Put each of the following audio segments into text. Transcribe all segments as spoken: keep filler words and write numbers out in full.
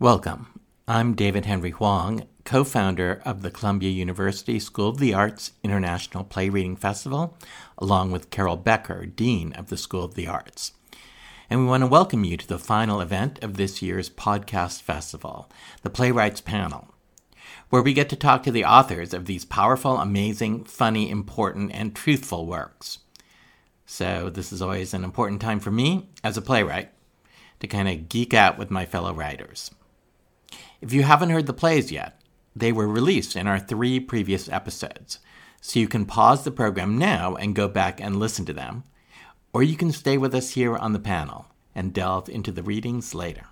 Welcome. I'm David Henry Hwang, co-founder of the Columbia University School of the Arts International Play Reading Festival, along with Carol Becker, Dean of the School of the Arts. And we want to welcome you to the final event of this year's podcast festival, the Playwrights Panel, where we get to talk to the authors of these powerful, amazing, funny, important, and truthful works. So this is always an important time for me, as a playwright, to kind of geek out with my fellow writers. If you haven't heard the plays yet, they were released in our three previous episodes, so you can pause the program now and go back and listen to them, or you can stay with us here on the panel and delve into the readings later.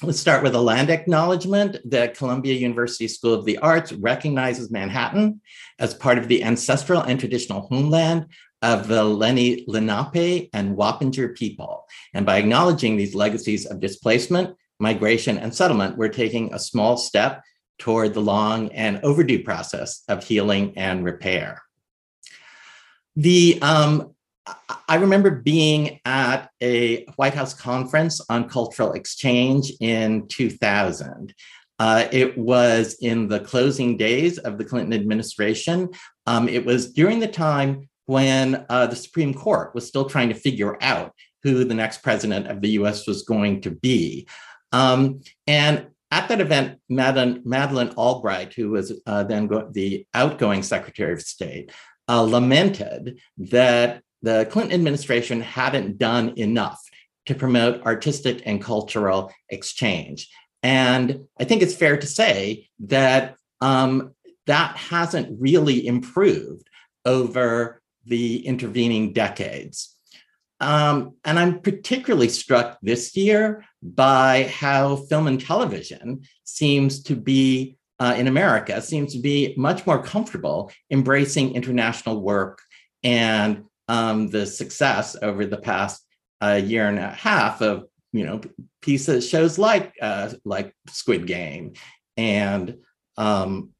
Let's start with a land acknowledgement. The Columbia University School of the Arts recognizes Manhattan as part of the ancestral and traditional homeland of the Lenape and Wappinger people. And by acknowledging these legacies of displacement, migration, and settlement, we're taking a small step toward the long and overdue process of healing and repair. The um, I remember being at a White House conference on cultural exchange in two thousand. Uh, it was in the closing days of the Clinton administration. Um, it was during the time when uh, the Supreme Court was still trying to figure out who the next president of the U S was going to be. Um, and at that event, Madeleine, Madeleine Albright, who was uh, then go- the outgoing Secretary of State, uh, lamented that the Clinton administration hadn't done enough to promote artistic and cultural exchange. And I think it's fair to say that um, that hasn't really improved over the intervening decades. Um, and I'm particularly struck this year by how film and television seems to be, uh, in America, seems to be much more comfortable embracing international work and Um, the success over the past uh, year and a half of, you know, pieces, shows like uh, like Squid Game and um,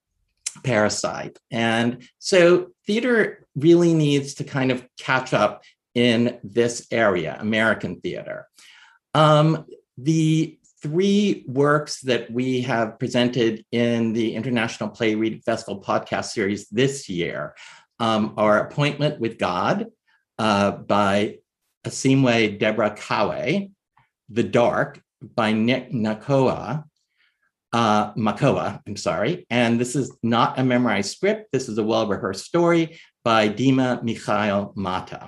Parasite. And so theater really needs to kind of catch up in this area, American theater. Um, the three works that we have presented in the International Play Reading Festival podcast series this year um, are Appointment with God, Uh, by Asiimwe Deborah Kawe, The Dark by Nick Makoha, uh, Makoha, I'm sorry. And this is not a memorized script. This is a well-rehearsed story by Dima Mikhail Mata.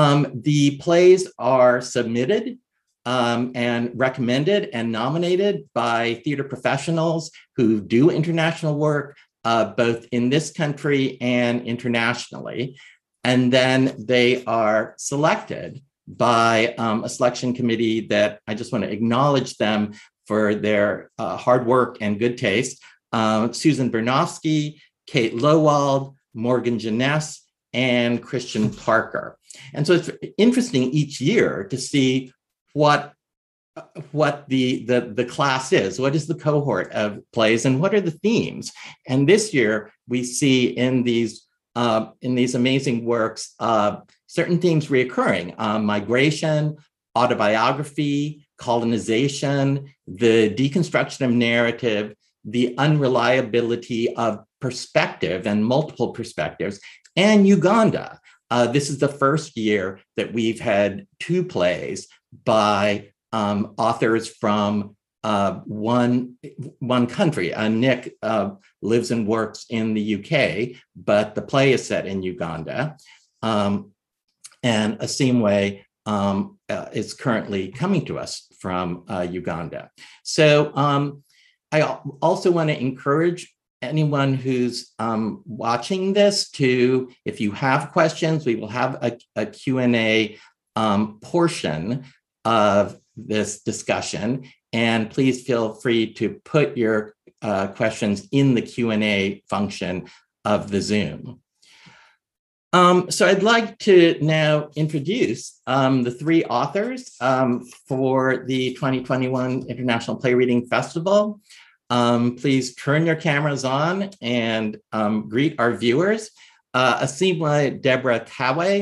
Um, the plays are submitted um, and recommended and nominated by theater professionals who do international work, uh, both in this country and internationally. And then they are selected by um, a selection committee that I just want to acknowledge them for their uh, hard work and good taste. Uh, Susan Bernofsky, Kate Lowald, Morgan Jeunesse, and Christian Parker. And so it's interesting each year to see what, what the, the, the class is, what is the cohort of plays, and what are the themes. And this year we see in these Uh, in these amazing works, uh, certain themes reoccurring, uh, migration, autobiography, colonization, the deconstruction of narrative, the unreliability of perspective and multiple perspectives, and Uganda. Uh, this is the first year that we've had two plays by um, authors from uh, one, one country. Uh, Nick uh, lives and works in the U K, but the play is set in Uganda. Um, and Asiimwe um, uh, is currently coming to us from uh, Uganda. So um, I also want to encourage anyone who's um, watching this to, if you have questions, we will have a, a Q and A um, portion of this discussion. And please feel free to put your uh, questions in the Q and A function of the Zoom. Um, so I'd like to now introduce um, the three authors um, for the twenty twenty-one International Play Reading Festival. Um, please turn your cameras on and um, greet our viewers. Uh, Asiimwe Deborah Kawe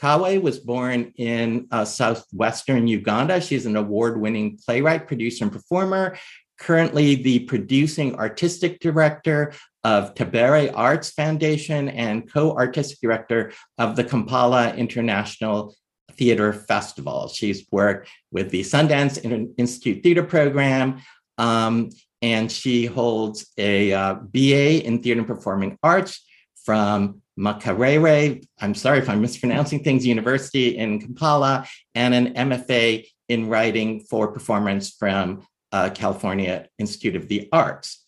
Kawe was born in uh, southwestern Uganda. She's an award-winning playwright, producer, and performer, currently the producing artistic director of Tebere Arts Foundation and co-artistic director of the Kampala International Theater Festival. She's worked with the Sundance Institute Theater Program, um, and she holds a uh, B A in Theater and Performing Arts from Makerere, I'm sorry if I'm mispronouncing things, University in Kampala, and an M F A in Writing for Performance from uh, California Institute of the Arts.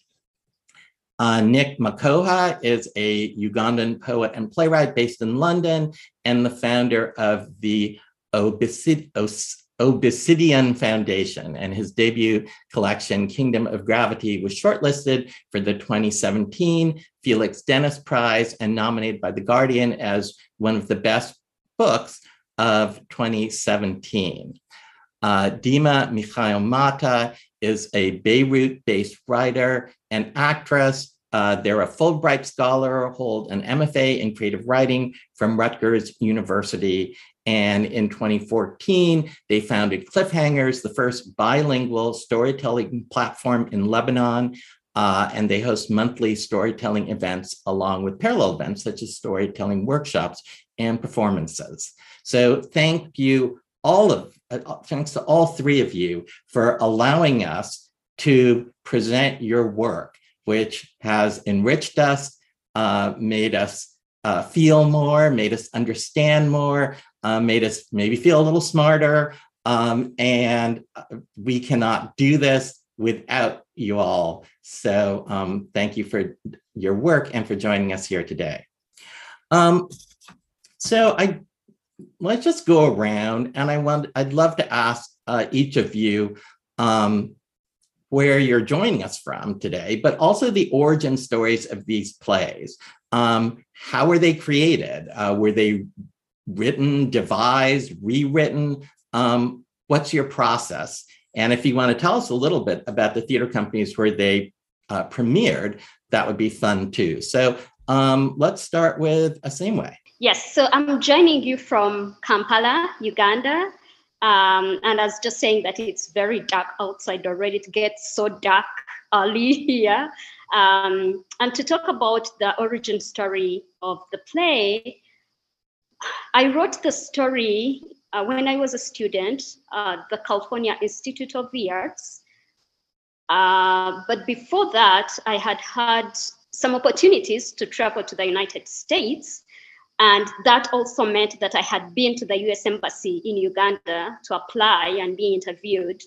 Uh, Nick Makoha is a Ugandan poet and playwright based in London and the founder of the Obsid- Os- Obsidian Foundation, and his debut collection, Kingdom of Gravity, was shortlisted for the twenty seventeen Felix Dennis Prize and nominated by The Guardian as one of the best books of twenty seventeen. Uh, Dima Mikhail Mata is a Beirut-based writer and actress. Uh, they're a Fulbright scholar, hold an M F A in creative writing from Rutgers University. And in twenty fourteen, they founded Cliffhangers, the first bilingual storytelling platform in Lebanon. Uh, and they host monthly storytelling events along with parallel events such as storytelling workshops and performances. So thank you all of, uh, thanks to all three of you for allowing us to present your work, which has enriched us, uh, made us uh, feel more, made us understand more, Uh, made us maybe feel a little smarter, um, and we cannot do this without you all. So um, thank you for your work and for joining us here today. Um, so I let's just go around, and I want I'd love to ask uh, each of you um, where you're joining us from today, but also the origin stories of these plays. Um, how were they created? Uh, were they written, devised, rewritten? Um, what's your process? And if you want to tell us a little bit about the theater companies where they uh, premiered, that would be fun too. So um, let's start with Asiimwe. Yes, so I'm joining you from Kampala, Uganda. Um, and I was just saying that it's very dark outside already. It gets so dark early here. Um, and to talk about the origin story of the play, I wrote the story uh, when I was a student at uh, the California Institute of the Arts. Uh, but before that, I had had some opportunities to travel to the United States. And that also meant that I had been to the U S Embassy in Uganda to apply and be interviewed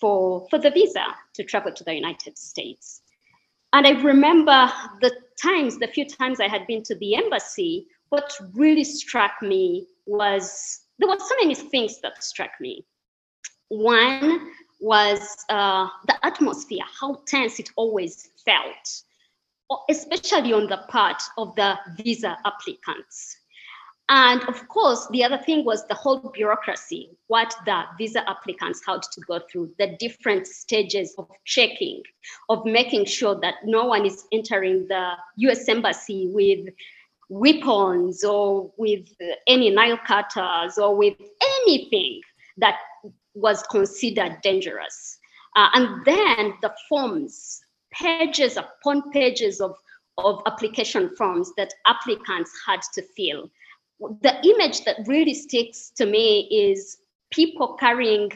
for, for the visa to travel to the United States. And I remember the times, the few times I had been to the embassy, what really struck me was, there were so many things that struck me. One was uh, the atmosphere, how tense it always felt, especially on the part of the visa applicants. And of course, the other thing was the whole bureaucracy, what the visa applicants had to go through, the different stages of checking, of making sure that no one is entering the U S embassy with weapons or with any nail cutters or with anything that was considered dangerous. Uh, and then the forms, pages upon pages of, of application forms that applicants had to fill. The image that really sticks to me is people carrying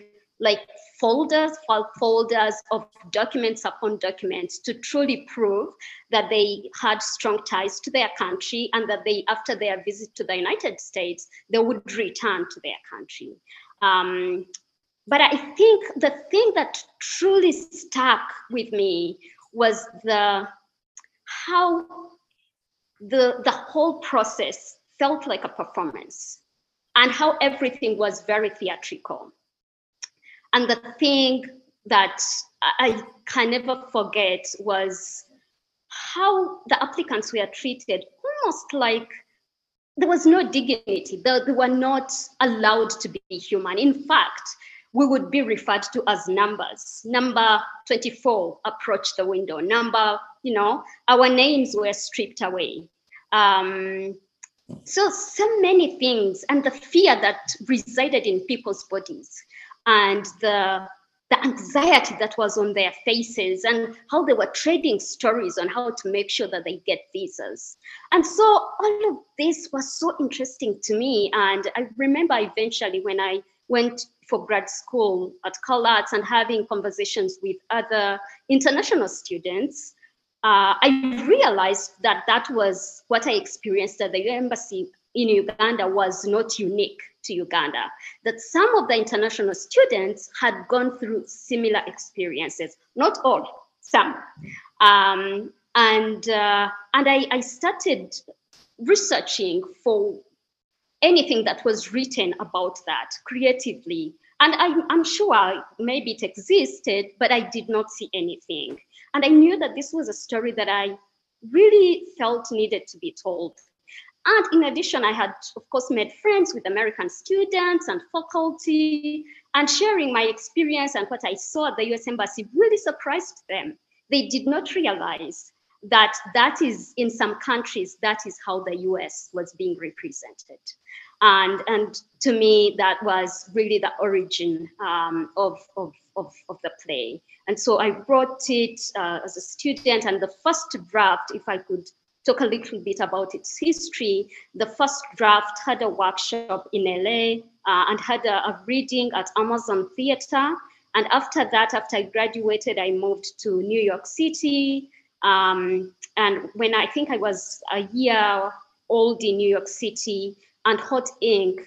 like folders, file folders of documents upon documents to truly prove that they had strong ties to their country and that they, after their visit to the United States, they would return to their country. Um, but I think the thing that truly stuck with me was the how the, the whole process felt like a performance and how everything was very theatrical. And the thing that I can never forget was how the applicants were treated, almost like there was no dignity. They, they were not allowed to be human. In fact, we would be referred to as numbers. Number twenty-four approached the window. Number, you know, our names were stripped away. Um, So, so many things, and the fear that resided in people's bodies, and the the anxiety that was on their faces, and how they were trading stories on how to make sure that they get visas. And so all of this was so interesting to me. And I remember eventually when I went for grad school at Cal Arts and having conversations with other international students, uh, I realized that that was what I experienced at the embassy in Uganda was not unique to Uganda, that some of the international students had gone through similar experiences, not all, some. Um, and uh, and I, I started researching for anything that was written about that creatively. And I, I'm sure maybe it existed, but I did not see anything. And I knew that this was a story that I really felt needed to be told. And in addition, I had, of course, made friends with American students and faculty, and sharing my experience and what I saw at the U S Embassy really surprised them. They did not realize that that is, in some countries, that is how the U S was being represented. And, and to me, that was really the origin um, of, of, of, of the play. And so I wrote it uh, as a student, and the first draft, if I could talk a little bit about its history. The first draft had a workshop in L A uh, and had a, a reading at Amazon Theater. And after that, after I graduated, I moved to New York City. Um, and when I think I was a year old in New York City, and Hot Incorporated,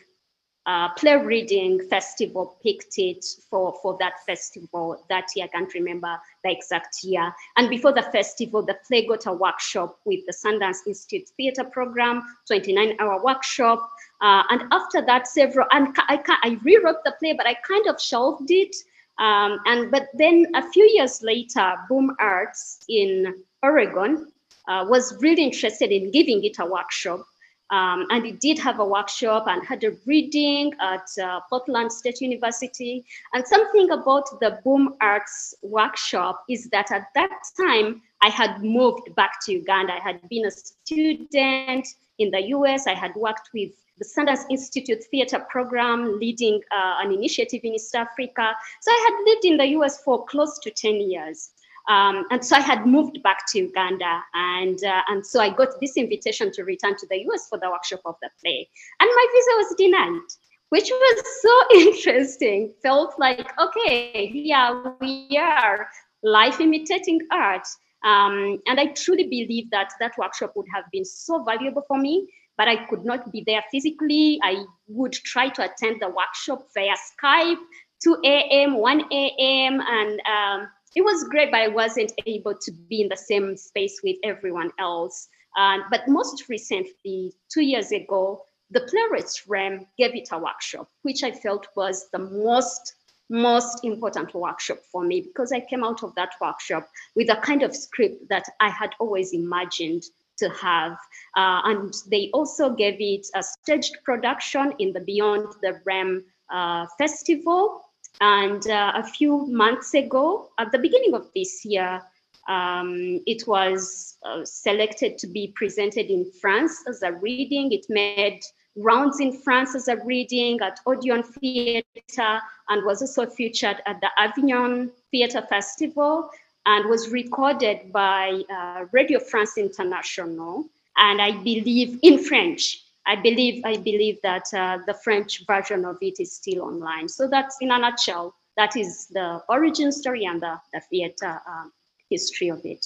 uh, play reading festival picked it for, for that festival that year. I can't remember the exact year. And before the festival, the play got a workshop with the Sundance Institute Theater Program, twenty-nine hour workshop. Uh, and after that, several, and I, I rewrote the play, but I kind of shelved it. Um, and but then a few years later, Boom Arts in Oregon uh, was really interested in giving it a workshop. Um, and it did have a workshop and had a reading at uh, Portland State University. And something about the Boom Arts workshop is that at that time, I had moved back to Uganda. I had been a student in the U S. I had worked with the Sundance Institute Theater Program, leading uh, an initiative in East Africa. So I had lived in the U S for close to ten years. Um, and so I had moved back to Uganda, and uh, and so I got this invitation to return to the U S for the workshop of the play, and my visa was denied, which was so interesting. Felt like, okay, yeah, we are life imitating art, um, and I truly believe that that workshop would have been so valuable for me, but I could not be there physically. I would try to attend the workshop via Skype, two a.m., one a.m., and um, it was great, but I wasn't able to be in the same space with everyone else. Um, but most recently, two years ago, the Playwrights' Room gave it a workshop, which I felt was the most, most important workshop for me, because I came out of that workshop with a kind of script that I had always imagined to have. Uh, and they also gave it a staged production in the Beyond the R E M uh, festival. And uh, a few months ago, at the beginning of this year, um, it was uh, selected to be presented in France as a reading. It made rounds in France as a reading at Odeon Theatre, and was also featured at the Avignon Theatre Festival, and was recorded by uh, Radio France International, and I believe in French. I believe I believe that uh, the French version of it is still online. So that's, in a nutshell, that is the origin story and the, the theater uh, history of it.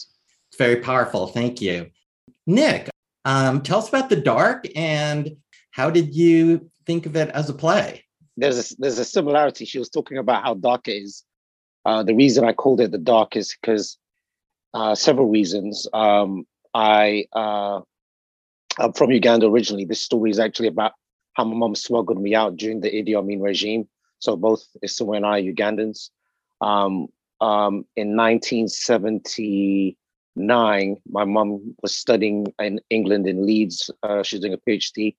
It's very powerful. Thank you. Nick, um, tell us about The Dark, and how did you think of it as a play? There's a, there's a similarity. She was talking about how dark it is. Uh, the reason I called it The Dark is because uh, several reasons. Um, I... Uh, I'm from Uganda originally. This story is actually about how my mom smuggled me out during the Idi Amin regime. So both Isiwe and I are Ugandans. Um, um, in nineteen seventy-nine, my mom was studying in England in Leeds. Uh, she was doing a PhD.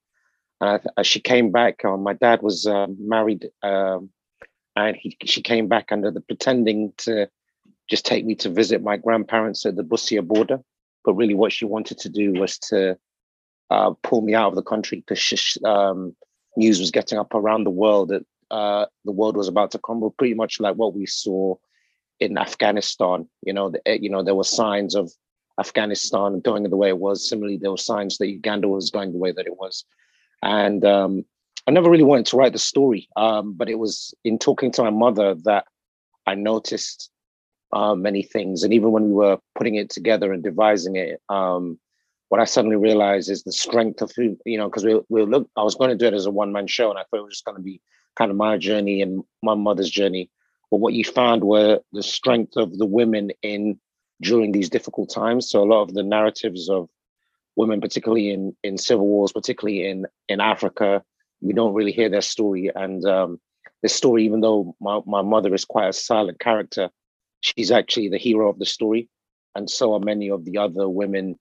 Uh, she came back. Uh, my dad was uh, married, um, and he, she came back under the pretending to just take me to visit my grandparents at the Busia border. But really what she wanted to do was to uh, pulled me out of the country because um, news was getting up around the world that uh, the world was about to crumble, pretty much like what we saw in Afghanistan. You know, the, you know, there were signs of Afghanistan going the way it was. Similarly, there were signs that Uganda was going the way that it was. And um, I never really wanted to write the story, um, but it was in talking to my mother that I noticed uh, many things. And even when we were putting it together and devising it, um, what I suddenly realized is the strength of who, you know, because we we look. I was going to do it as a one man show, and I thought it was just going to be kind of my journey and my mother's journey. But what you found were the strength of the women in during these difficult times. So a lot of the narratives of women, particularly in, in civil wars, particularly in, in Africa, we don't really hear their story. And um, this story, even though my, my mother is quite a silent character, she's actually the hero of the story. And so are many of the other women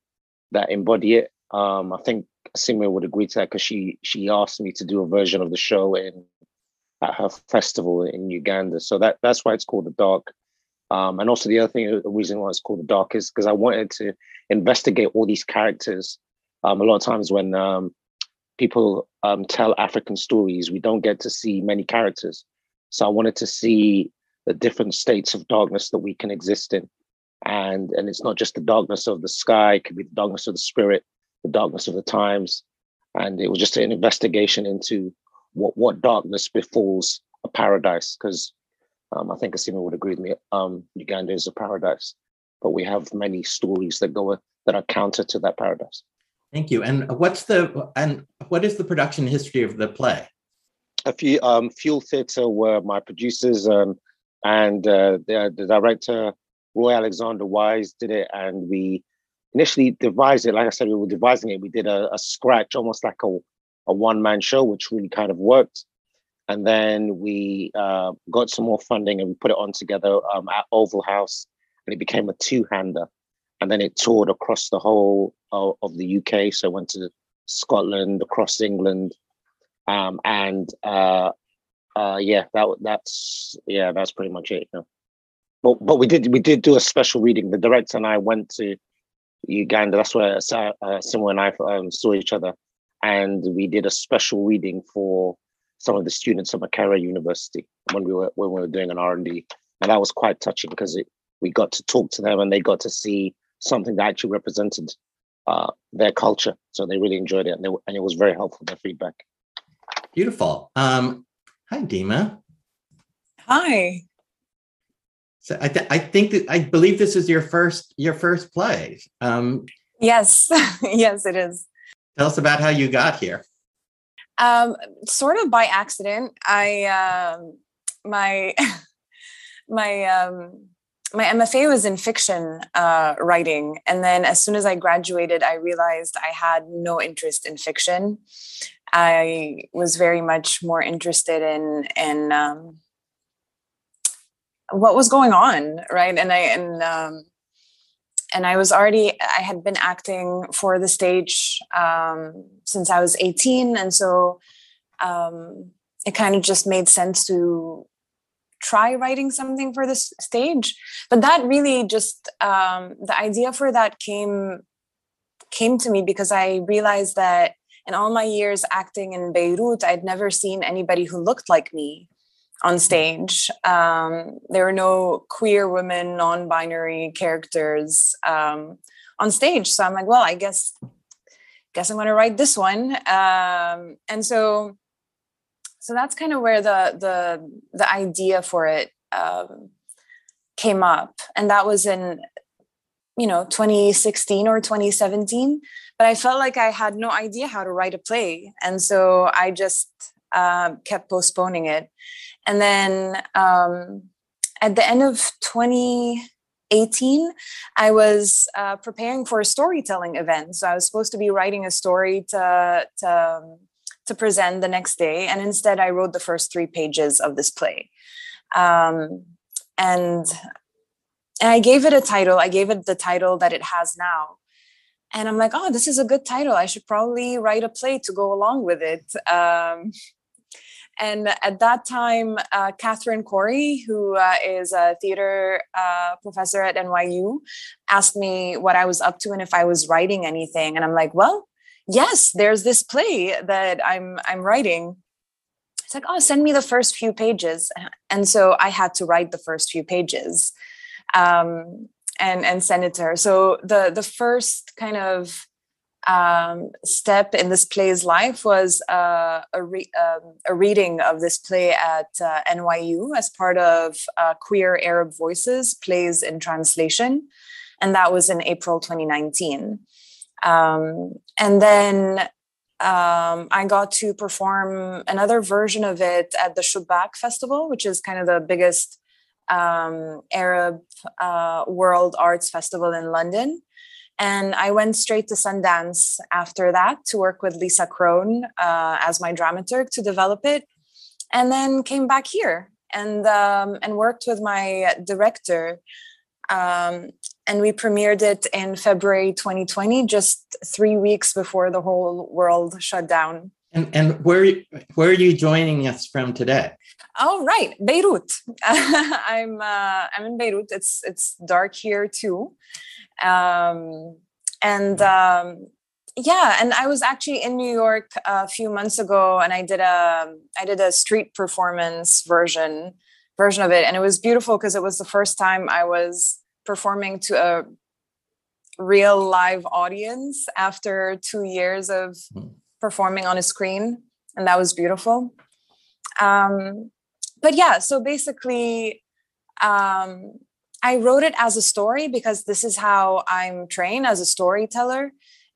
that embody it. Um, I think Asiimwe would agree to that because she, she asked me to do a version of the show in at her festival in Uganda. So that, that's why it's called The Dark. Um, and also the other thing, the reason why it's called The Dark is because I wanted to investigate all these characters. Um, a lot of times when um, people um, tell African stories, we don't get to see many characters. So I wanted to see the different states of darkness that we can exist in. And, and it's not just the darkness of the sky, it could be the darkness of the spirit, the darkness of the times. And it was just an investigation into what, what darkness befalls a paradise, because Um, I think Asiimwe would agree with me. Um, Uganda is a paradise, but we have many stories that go that are counter to that paradise. Thank you. And what's the and what is the production history of the play? A few um, Fuel Theatre were my producers, um, and uh, the, the director Roy Alexander Wise did it. And we initially devised it. Like I said, we were devising it. We did a, a scratch, almost like a a one man show, which really kind of worked. And then we uh, got some more funding and we put it on together um, at Oval House, and it became a two-hander. And then it toured across the whole of, of the U K. So it went to Scotland, across England, um, and uh, uh, yeah, that that's yeah, that's pretty much it. You know? But but we did we did do a special reading. The director and I went to Uganda. That's where uh, Asiimwe and I um, saw each other, and we did a special reading for some of the students at Makerere University when we were when we were doing an R and D, and that was quite touching because it, we got to talk to them and they got to see something that actually represented uh, their culture. So they really enjoyed it, and, they, and it was very helpful, their feedback. Beautiful. Um, hi, Dima. Hi. So I th- I think that I believe this is your first your first play. Um, yes, yes, it is. Tell us about how you got here. Um, sort of by accident, I, um, my, my, um, my M F A was in fiction, uh, writing. And then as soon as I graduated, I realized I had no interest in fiction. I was very much more interested in, in, um, what was going on. Right. And I, and, um, and I was already, I had been acting for the stage um, since I was eighteen. And so um, it kind of just made sense to try writing something for the stage. But that really just, um, the idea for that came, came to me because I realized that in all my years acting in Beirut, I'd never seen anybody who looked like me on stage. Um, there were no queer women, non-binary characters um, on stage. So I'm like, well, I guess, guess I'm going to write this one. Um, and so, so that's kind of where the the the idea for it um, came up, and that was in, you know, twenty sixteen or twenty seventeen. But I felt like I had no idea how to write a play, and so I just uh, kept postponing it. And then um, at the end of twenty eighteen, I was uh, preparing for a storytelling event. So I was supposed to be writing a story to, to, to present the next day. And instead, I wrote the first three pages of this play. Um, and, and I gave it a title. I gave it the title that it has now. And I'm like, oh, this is a good title. I should probably write a play to go along with it. Um, And at that time, uh, Catherine Corey, who uh, is a theater uh, professor at N Y U, asked me what I was up to and if I was writing anything. And I'm like, well, yes, there's this play that I'm I'm writing. It's like, oh, send me the first few pages. And so I had to write the first few pages um, and, and send it to her. So the, the first kind of um, step in this play's life was uh, a, re- um, a reading of this play at uh, N Y U as part of uh, Queer Arab Voices, Plays in Translation. And that was in April twenty nineteen. Um, and then Um, I got to perform another version of it at the Shubak Festival, which is kind of the biggest um, Arab uh, world arts festival in London. And I went straight to Sundance after that to work with Lisa Krohn uh, as my dramaturg to develop it, and then came back here and um, and worked with my director. Um, and we premiered it in February twenty twenty, just three weeks before the whole world shut down. And, and where, where are you joining us from today? Oh, right. Beirut. I'm, uh, I'm in Beirut. It's, it's dark here too. Um, and, um, yeah. And I was actually in New York a few months ago, and I did a, I did a street performance version version of it. And it was beautiful because it was the first time I was performing to a real live audience after two years of performing on a screen. And that was beautiful. Um, but yeah, so basically um, I wrote it as a story because this is how I'm trained as a storyteller.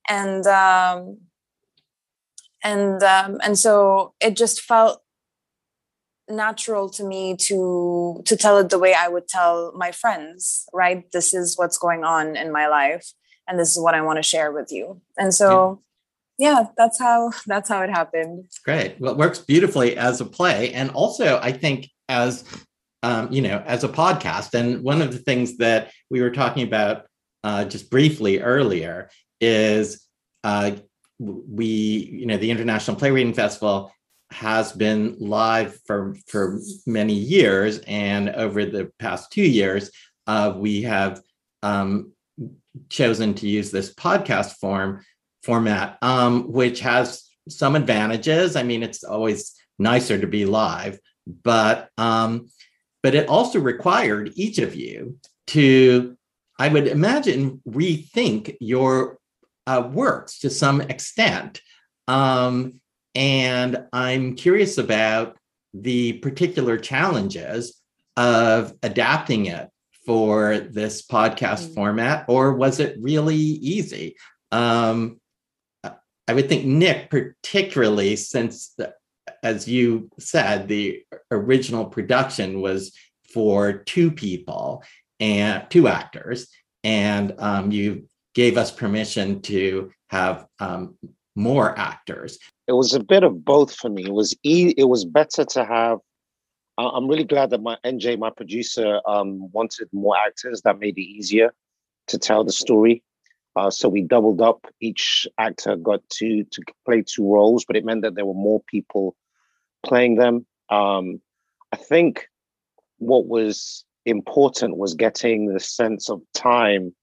And, um, and, um, and so it just felt natural to me to to tell it the way I would tell my friends, right? This is what's going on in my life, and this is what I want to share with you. And so, yeah, yeah that's how that's how it happened. Great. Well, it works beautifully as a play, and also I think as um, you know, as a podcast. And one of the things that we were talking about uh, just briefly earlier is uh, we, you know, the International Play Reading Festival has been live for, for many years. And over the past two years, uh, we have um, chosen to use this podcast form format, um, which has some advantages. I mean, it's always nicer to be live, but um, but it also required each of you to, I would imagine, rethink your uh, works to some extent. Um, And I'm curious about the particular challenges of adapting it for this podcast mm-hmm. format, or was it really easy? Um, I would think, Nick, particularly since, the, as you said, the original production was for two people and two actors, and um, you gave us permission to have um, more actors. It was a bit of both for me. It was e- it was better to have. Uh, I'm really glad that my N J, my producer, um, wanted more actors. That made it easier to tell the story. Uh, so we doubled up. Each actor got to to play two roles, but it meant that there were more people playing them. Um, I think what was important was getting the sense of time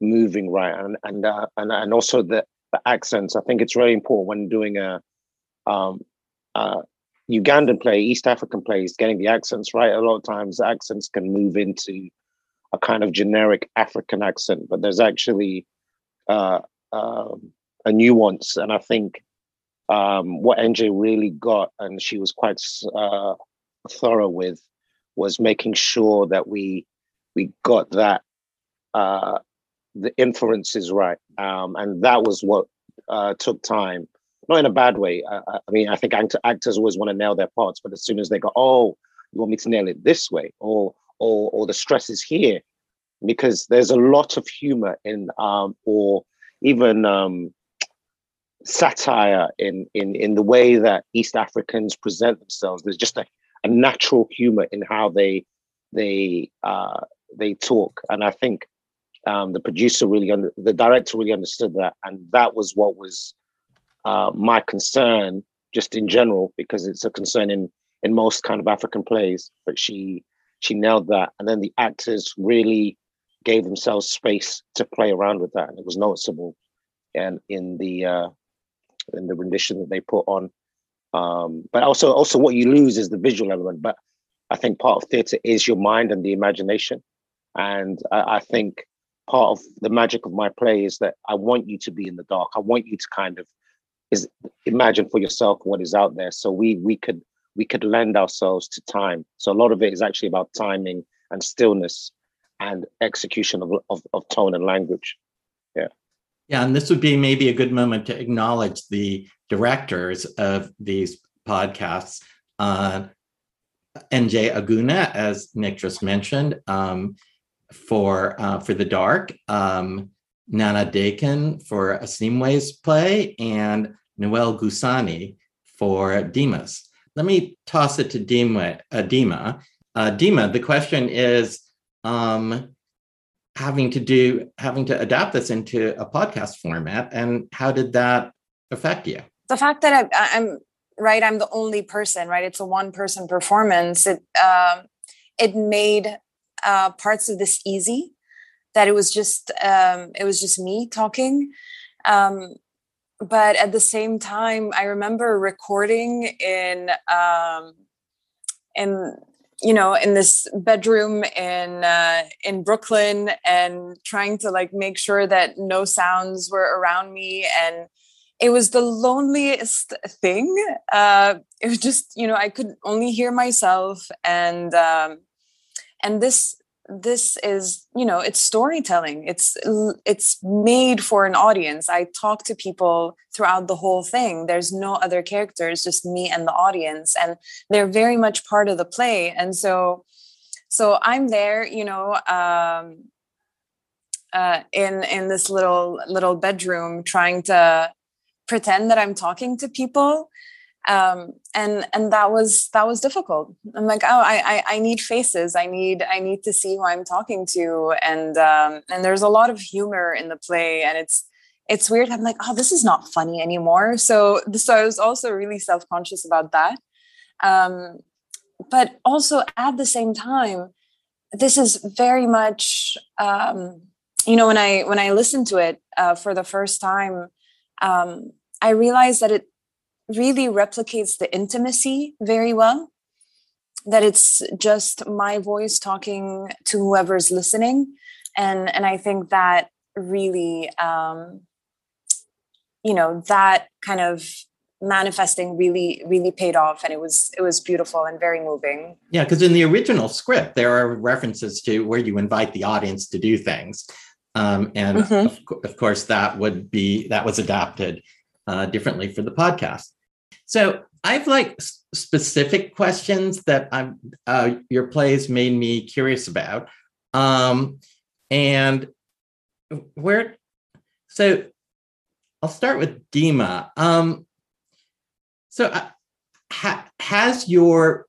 moving right, and and uh, and and also the. The accents. I think it's really important when doing a um, uh, Ugandan play, East African plays, getting the accents right. A lot of times accents can move into a kind of generic African accent, but there's actually uh, uh, a nuance. And I think um, what N J really got, and she was quite uh, thorough with, was making sure that we we got that uh, the inference is right. Um, and that was what uh, took time, not in a bad way. Uh, I mean, I think act- actors always want to nail their parts, but as soon as they go, oh, you want me to nail it this way, or or or the stress is here, because there's a lot of humor in, um, or even um, satire in, in in the way that East Africans present themselves. There's just a, a natural humor in how they they uh, they talk, and I think. Um, the producer really, under, the director really understood that, and that was what was uh, my concern, just in general, because it's a concern in in most kind of African plays. But she she nailed that, and then the actors really gave themselves space to play around with that, and it was noticeable, and in the uh, and the rendition that they put on. Um, but also, also what you lose is the visual element. But I think part of theatre is your mind and the imagination. And I, I think part of the magic of my play is that I want you to be in the dark. I want you to kind of is imagine for yourself what is out there. So we we could we could lend ourselves to time. So a lot of it is actually about timing and stillness and execution of of, of tone and language. Yeah. Yeah, and this would be maybe a good moment to acknowledge the directors of these podcasts. Uh, N J Aguna, as Nick just mentioned, um, for uh, for The Dark, um, Nana Dakin for Asiimwe's play, and Noel Gusani for Dima's. Let me toss it to Dima. Uh, Dima. Uh, Dima, the question is, um, having to do, having to adapt this into a podcast format, and how did that affect you? The fact that I, I'm right, I'm the only person, right? It's a one-person performance. It uh, it made uh, parts of this easy. That it was just um, it was just me talking, um, but at the same time, I remember recording in um, in. you know, in this bedroom in uh, in Brooklyn, and trying to like make sure that no sounds were around me. And it was the loneliest thing. Uh, it was just, you know, I could only hear myself. And um, and this this is, you know, it's storytelling. It's it's made for an audience. I talk to people throughout the whole thing. There's no other characters, just me and the audience, and they're very much part of the play. And so, so I'm there, you know, um, uh, in in this little little bedroom, trying to pretend that I'm talking to people. Um, and, and that was, that was difficult. I'm like, oh, I, I, I need faces. I need, I need to see who I'm talking to. And, um, and there's a lot of humor in the play, and it's, it's weird. I'm like, oh, this is not funny anymore. So, so I was also really self-conscious about that. Um, but also at the same time, this is very much, um, you know, when I, when I listened to it, uh, for the first time, um, I realized that it really replicates the intimacy very well, that it's just my voice talking to whoever's listening. And, and I think that really, um, you know, that kind of manifesting really, really paid off. And it was, it was beautiful and very moving. Yeah. Cause in the original script, there are references to where you invite the audience to do things. Um, and mm-hmm. of, co- of course that would be, that was adapted uh, differently for the podcast. So I've like s- specific questions that I'm, uh, your plays made me curious about. Um, and where, so I'll start with Dima. Um, so uh, ha- has your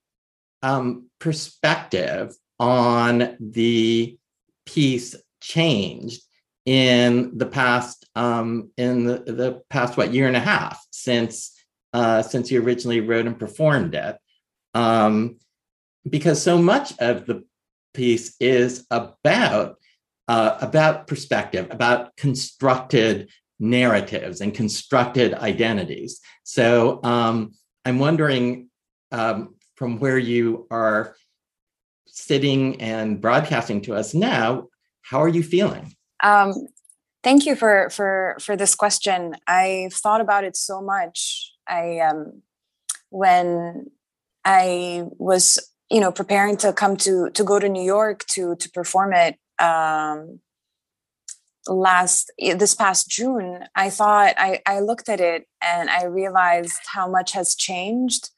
um, perspective on the piece changed in the past, um, in the, the past, what, year and a half since, uh, since you originally wrote and performed it? Um, because so much of the piece is about Uh, about perspective, about constructed narratives and constructed identities. So um, I'm wondering um, from where you are sitting and broadcasting to us now, how are you feeling? Um, thank you for for for this question. I've thought about it so much. I um, when I was, you know, preparing to come to to go to New York to to perform it. Um, last this past June, I thought I, I looked at it and I realized how much has changed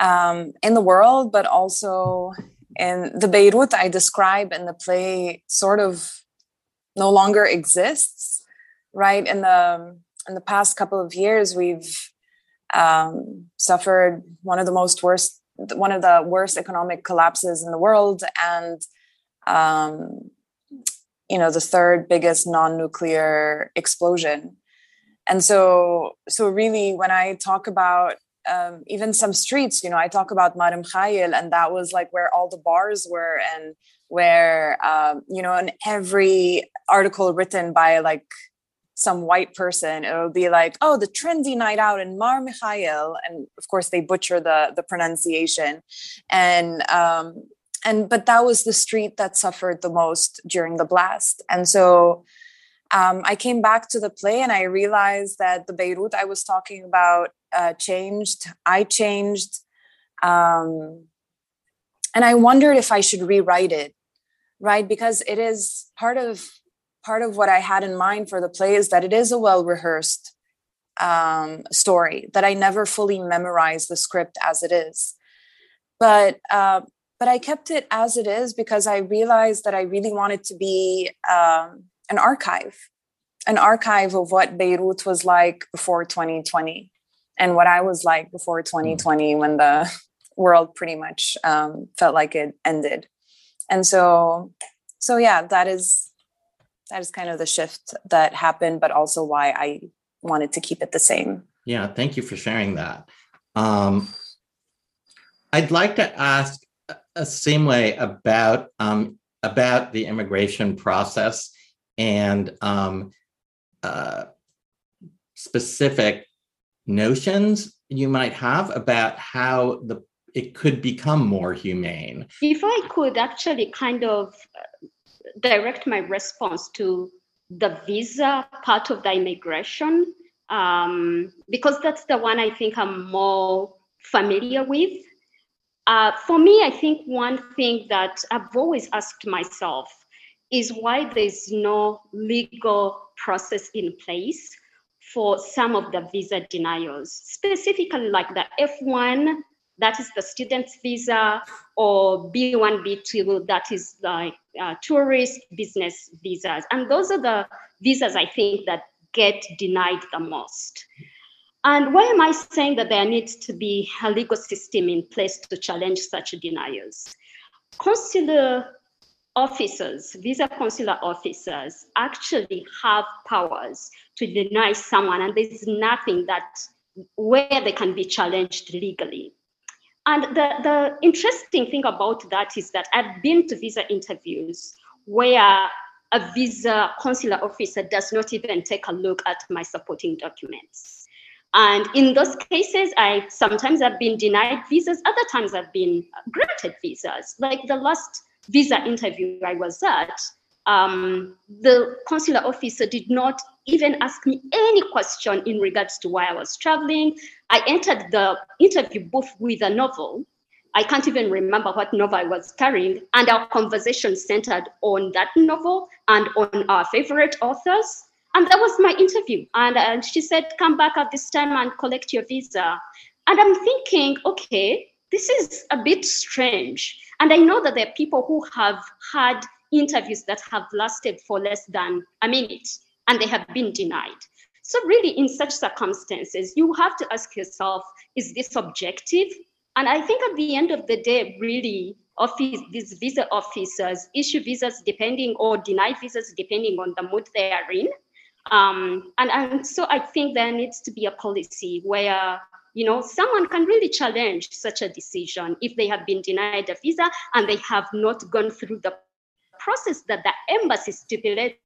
um, in the world, but also in the Beirut I describe in the play sort of no longer exists, right? In the in the past couple of years, we've um, suffered one of the most worst, one of the worst economic collapses in the world, and um, you know, the third biggest non-nuclear explosion. And so, so really when I talk about, um, even some streets, you know, I talk about Mar Mikhail, and that was like where all the bars were, and where, um, you know, in every article written by like some white person, it would be like, oh, the trendy night out in Mar Mikhail. And of course they butcher the, the pronunciation. And, um, and, but that was the street that suffered the most during the blast. And so um, I came back to the play and I realized that the Beirut I was talking about uh, changed. I changed. Um, and I wondered if I should rewrite it, right? Because it is part of, part of what I had in mind for the play is that it is a well-rehearsed um, story, that I never fully memorized the script as it is. But uh, but I kept it as it is because I realized that I really wanted to be um, an archive, an archive of what Beirut was like before twenty twenty and what I was like before twenty twenty when the world pretty much um, felt like it ended. And so, so yeah, that is... that is kind of the shift that happened, but also why I wanted to keep it the same. Yeah, thank you for sharing that. Um, I'd like to ask Asiimwe about um, about the immigration process and um, uh, specific notions you might have about how the it could become more humane. If I could actually kind of... Uh, direct my response to the visa part of the immigration, um, because that's the one I think I'm more familiar with. Uh, for me, I think one thing that I've always asked myself is why there's no legal process in place for some of the visa denials, specifically like the F one, that is the student's visa, or B one, B two, that is like uh, tourist business visas. And those are the visas I think that get denied the most. And why am I saying that there needs to be a legal system in place to challenge such denials? Consular officers, visa consular officers actually have powers to deny someone, and there's nothing that where they can be challenged legally. And the, the interesting thing about that is that I've been to visa interviews where a visa consular officer does not even take a look at my supporting documents. And in those cases, I sometimes I've been denied visas, other times I've been granted visas. Like the last visa interview I was at, um, the consular officer did not even ask me any question in regards to why I was traveling. I entered the interview booth with a novel. I can't even remember what novel I was carrying. And our conversation centered on that novel and on our favorite authors. And that was my interview. And, and she said, come back at this time and collect your visa. And I'm thinking, okay, this is a bit strange. And I know that there are people who have had interviews that have lasted for less than a minute, and they have been denied. So really, in such circumstances, you have to ask yourself, is this objective? And I think at the end of the day, really, office, these visa officers issue visas depending or deny visas depending on the mood they are in. Um, and, and so I think there needs to be a policy where, you know, someone can really challenge such a decision if they have been denied a visa and they have not gone through the process that the embassy stipulates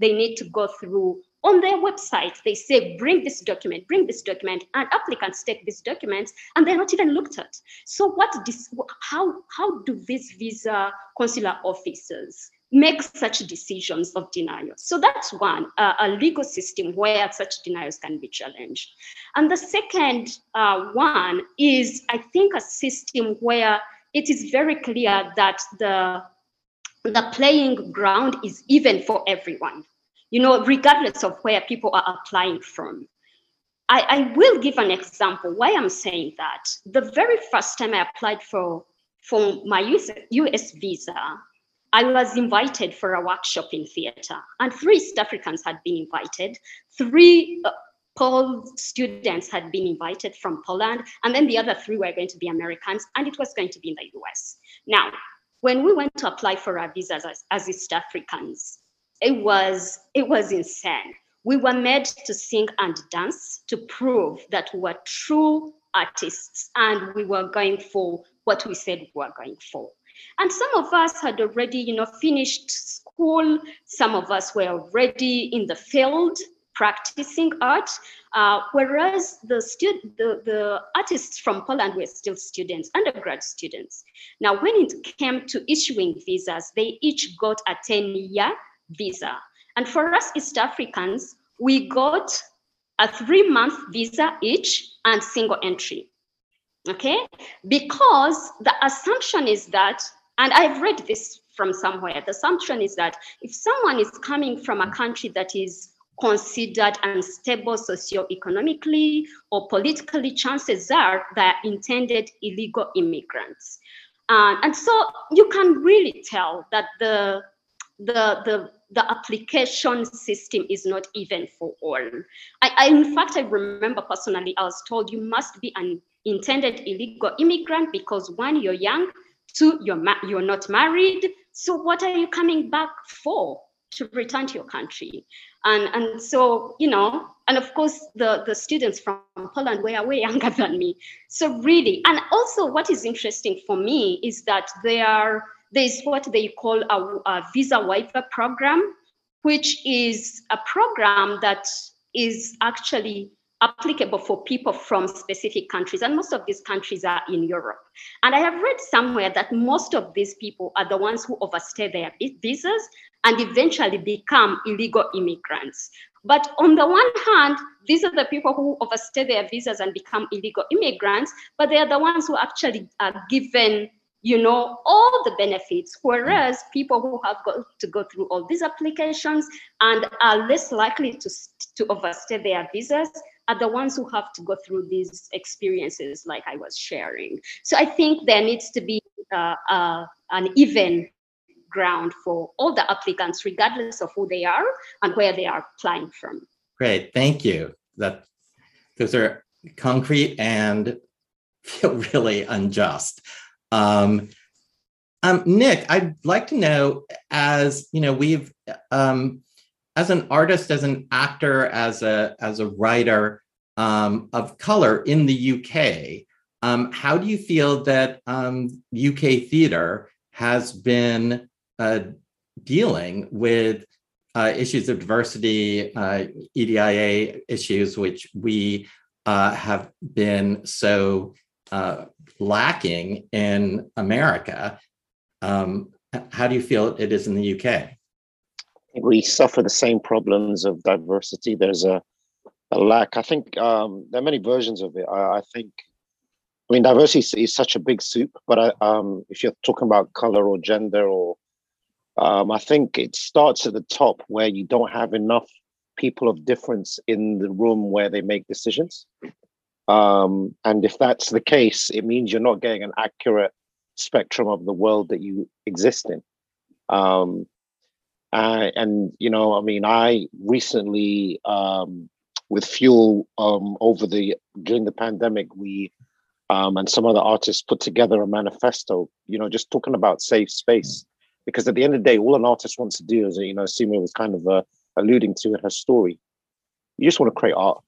they need to go through. On their website, they say, bring this document, bring this document, and applicants take these documents, and they're not even looked at. So what? Dis- how, how do these visa consular officers make such decisions of denial? So that's one, uh, a legal system where such denials can be challenged. And the second uh, one is, I think, a system where it is very clear that the the playing ground is even for everyone, you know, regardless of where people are applying from. I, I will give an example why I'm saying that. The very first time I applied for, for my U S visa, I was invited for a workshop in theater, and three East Africans had been invited. Three uh, Pol students had been invited from Poland, and then the other three were going to be Americans, and it was going to be in the U S. Now, when we went to apply for our visas as, as East Africans, it was it was insane. We were made to sing and dance to prove that we were true artists and we were going for what we said we were going for. And some of us had already, you know, finished school. Some of us were already in the field practicing art, uh, whereas the, stud- the the artists from Poland were still students, undergrad students. Now, when it came to issuing visas, they each got a ten-year visa. And for us East Africans, we got a three-month visa each and single entry, okay? Because the assumption is that, and I've read this from somewhere, the assumption is that if someone is coming from a country that is considered unstable socioeconomically or politically, chances are they're intended illegal immigrants. Uh, and so you can really tell that the, the, the, the application system is not even for all. I, I, in fact, I remember personally, I was told you must be an intended illegal immigrant because one, you're young, two, you're, ma- you're not married. So what are you coming back for? To return to your country. And and so, you know, and of course, the, the students from Poland were way younger than me. So really, and also what is interesting for me is that they are, there's what they call a, a visa waiver program, which is a program that is actually applicable for people from specific countries. And most of these countries are in Europe. And I have read somewhere that most of these people are the ones who overstay their visas and eventually become illegal immigrants. But on the one hand, these are the people who overstay their visas and become illegal immigrants, but they are the ones who actually are given, you know, all the benefits, whereas people who have got to go through all these applications and are less likely to, to overstay their visas are the ones who have to go through these experiences like I was sharing. So I think there needs to be uh, uh, an even ground for all the applicants, regardless of who they are and where they are applying from. Great, thank you. That those are concrete and feel really unjust. Um, um, Nick, I'd like to know, as you know, we've um, as an artist, as an actor, as a as a writer um, of color in the U K, um, how do you feel that um, U K theatre has been Uh, dealing with uh, issues of diversity, uh, E D I A issues, which we uh, have been so uh, lacking in America. Um, how do you feel it is in the U K? We suffer the same problems of diversity. There's a, a lack. I think um, there are many versions of it. I, I think, I mean, diversity is such a big soup, but I, um, if you're talking about color or gender or Um, I think it starts at the top where you don't have enough people of difference in the room where they make decisions. Um, and if that's the case, it means you're not getting an accurate spectrum of the world that you exist in. Um, I, and, you know, I mean, I recently um, with Fuel um, over the during the pandemic, we um, and some other artists put together a manifesto, you know, just talking about safe space. Because at the end of the day, all an artist wants to do is, you know, Asiimwe was kind of uh, alluding to in her story. You just want to create art,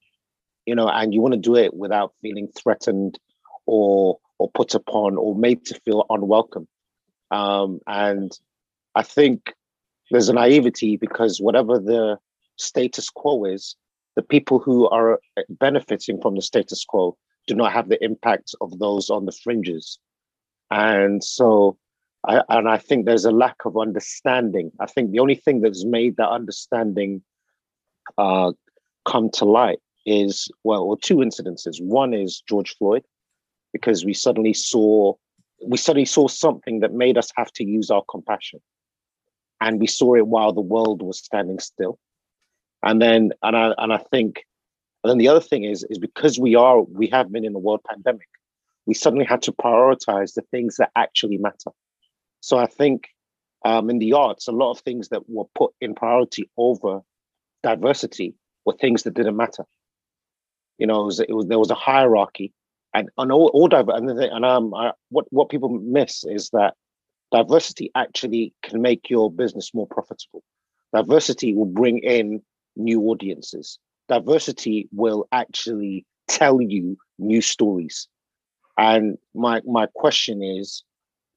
you know, and you want to do it without feeling threatened or or put upon or made to feel unwelcome. Um, and I think there's a naivety because whatever the status quo is, the people who are benefiting from the status quo do not have the impact of those on the fringes. And so... I, and I think there's a lack of understanding. I think the only thing that's made that understanding uh, come to light is, well, well, two incidences. One is George Floyd, because we suddenly saw we suddenly saw something that made us have to use our compassion, and we saw it while the world was standing still. And then, and I and I think, and then the other thing is is because we are we have been in a world pandemic, we suddenly had to prioritize the things that actually matter. So I think um, in the arts, a lot of things that were put in priority over diversity were things that didn't matter. You know, it was, it was, there was a hierarchy, and and all, all diver- and, and um, I, what what people miss is that diversity actually can make your business more profitable. Diversity will bring in new audiences. Diversity will actually tell you new stories. And my my question is,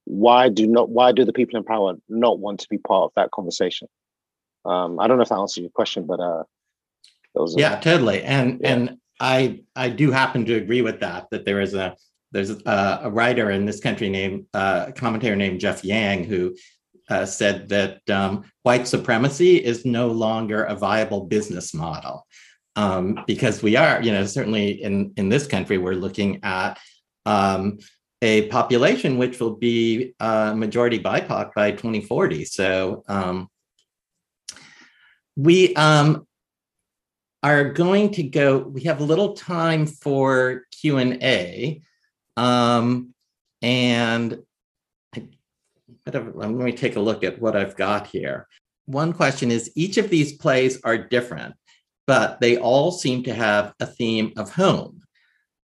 why do not why do the people in power not want to be part of that conversation? Um, I don't know if that answers your question, but uh, those yeah, are, totally. And yeah. and I I do happen to agree with that. That there is a there's a, a writer in this country named uh, a commentator named Jeff Yang who uh, said that um, white supremacy is no longer a viable business model um, because we are, you know, certainly in in this country we're looking at. Um, a population which will be uh, majority B I P O C by twenty forty. So um, we um, are going to go, we have little time for Q and A. Um, and I, whatever, let me take a look at what I've got here. One question is, each of these plays are different, but they all seem to have a theme of home.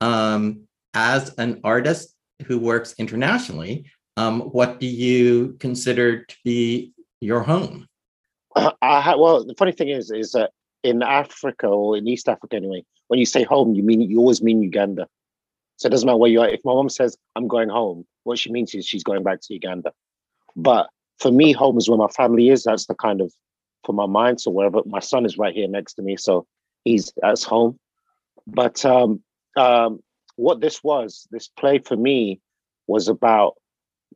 Um, as an artist who works internationally, um, what do you consider to be your home? Uh, I, well, the funny thing is, is that in Africa, or in East Africa anyway, when you say home, you mean you always mean Uganda. So it doesn't matter where you are. If my mom says, I'm going home, what she means is she's going back to Uganda. But for me, home is where my family is. That's the kind of, for my mind, so wherever, my son is right here next to me, so he's, that's home. But um, um, what this was, this play for me, was about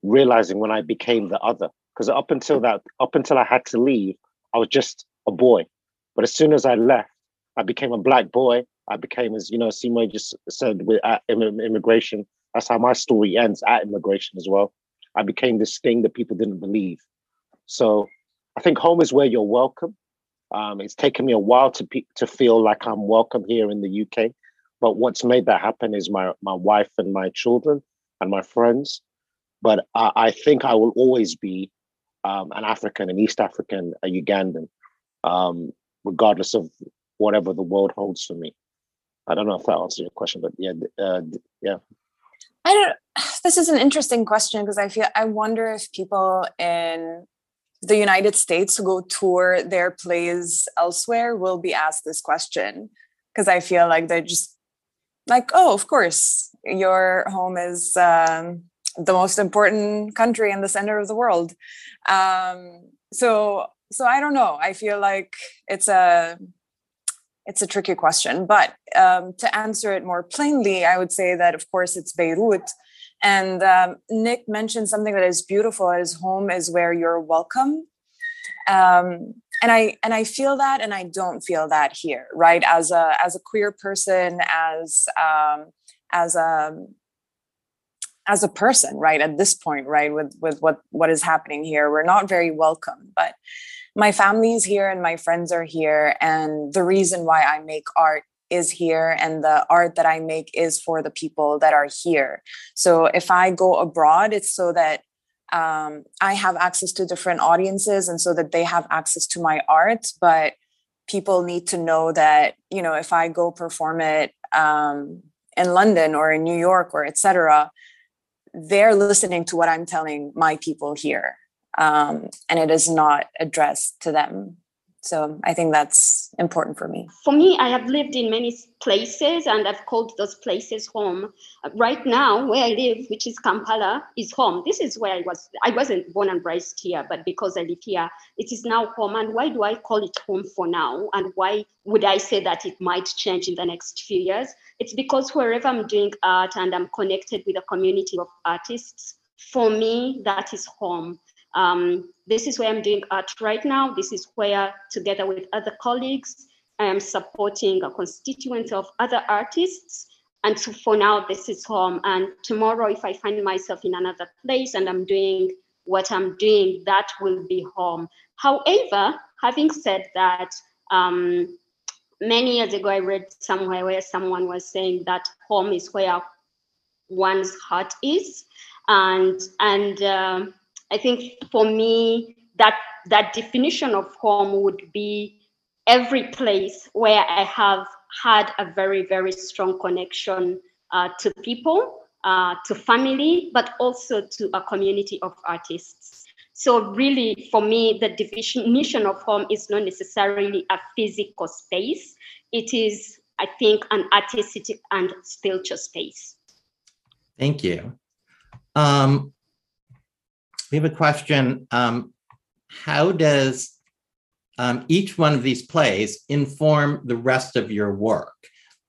realizing when I became the other. Because up until that, up until I had to leave, I was just a boy. But as soon as I left, I became a black boy. I became, as you know, Asiimwe just said, with at immigration. That's how my story ends, at immigration as well. I became this thing that people didn't believe. So I think home is where you're welcome. Um, it's taken me a while to pe- to feel like I'm welcome here in the U K. But what's made that happen is my, my wife and my children and my friends. But I, I think I will always be um, an African, an East African, a Ugandan, um, regardless of whatever the world holds for me. I don't know if that answers your question, but yeah, uh, yeah. I don't. This is an interesting question because I feel I wonder if people in the United States who go tour their plays elsewhere will be asked this question, because I feel like they're just. Like, oh, of course, your home is um, the most important country and the center of the world. Um, so, so I don't know. I feel like it's a it's a tricky question. But um, to answer it more plainly, I would say that, of course, it's Beirut. And um, Nick mentioned something that is beautiful. His home is where you're welcome. Um, And I and I feel that, and I don't feel that here, right? As a as a queer person, as um, as a as a person, right? At this point, right, with with what what is happening here, we're not very welcome. But my family is here, and my friends are here, and the reason why I make art is here, and the art that I make is for the people that are here. So if I go abroad, it's so that. Um, I have access to different audiences, and so that they have access to my art, but people need to know that, you know, if I go perform it um, in London or in New York or et cetera, they're listening to what I'm telling my people here. Um, and it is not addressed to them. So I think that's important for me. For me, I have lived in many places and I've called those places home. Right now, where I live, which is Kampala, is home. This is where I was. I wasn't born and raised here, but because I live here, it is now home. And why do I call it home for now? And why would I say that it might change in the next few years? It's because wherever I'm doing art and I'm connected with a community of artists, for me, that is home. Um, this is where I'm doing art right now. This is where, together with other colleagues, I am supporting a constituent of other artists. And so for now, this is home. And tomorrow, if I find myself in another place and I'm doing what I'm doing, that will be home. However, having said that, um, many years ago, I read somewhere where someone was saying that home is where one's heart is. And, and, um, I think for me, that that definition of home would be every place where I have had a very, very strong connection uh, to people, uh, to family, but also to a community of artists. So really, for me, the definition of home is not necessarily a physical space. It is, I think, an artistic and spiritual space. Thank you. Um, We have a question. Um, how does um, each one of these plays inform the rest of your work?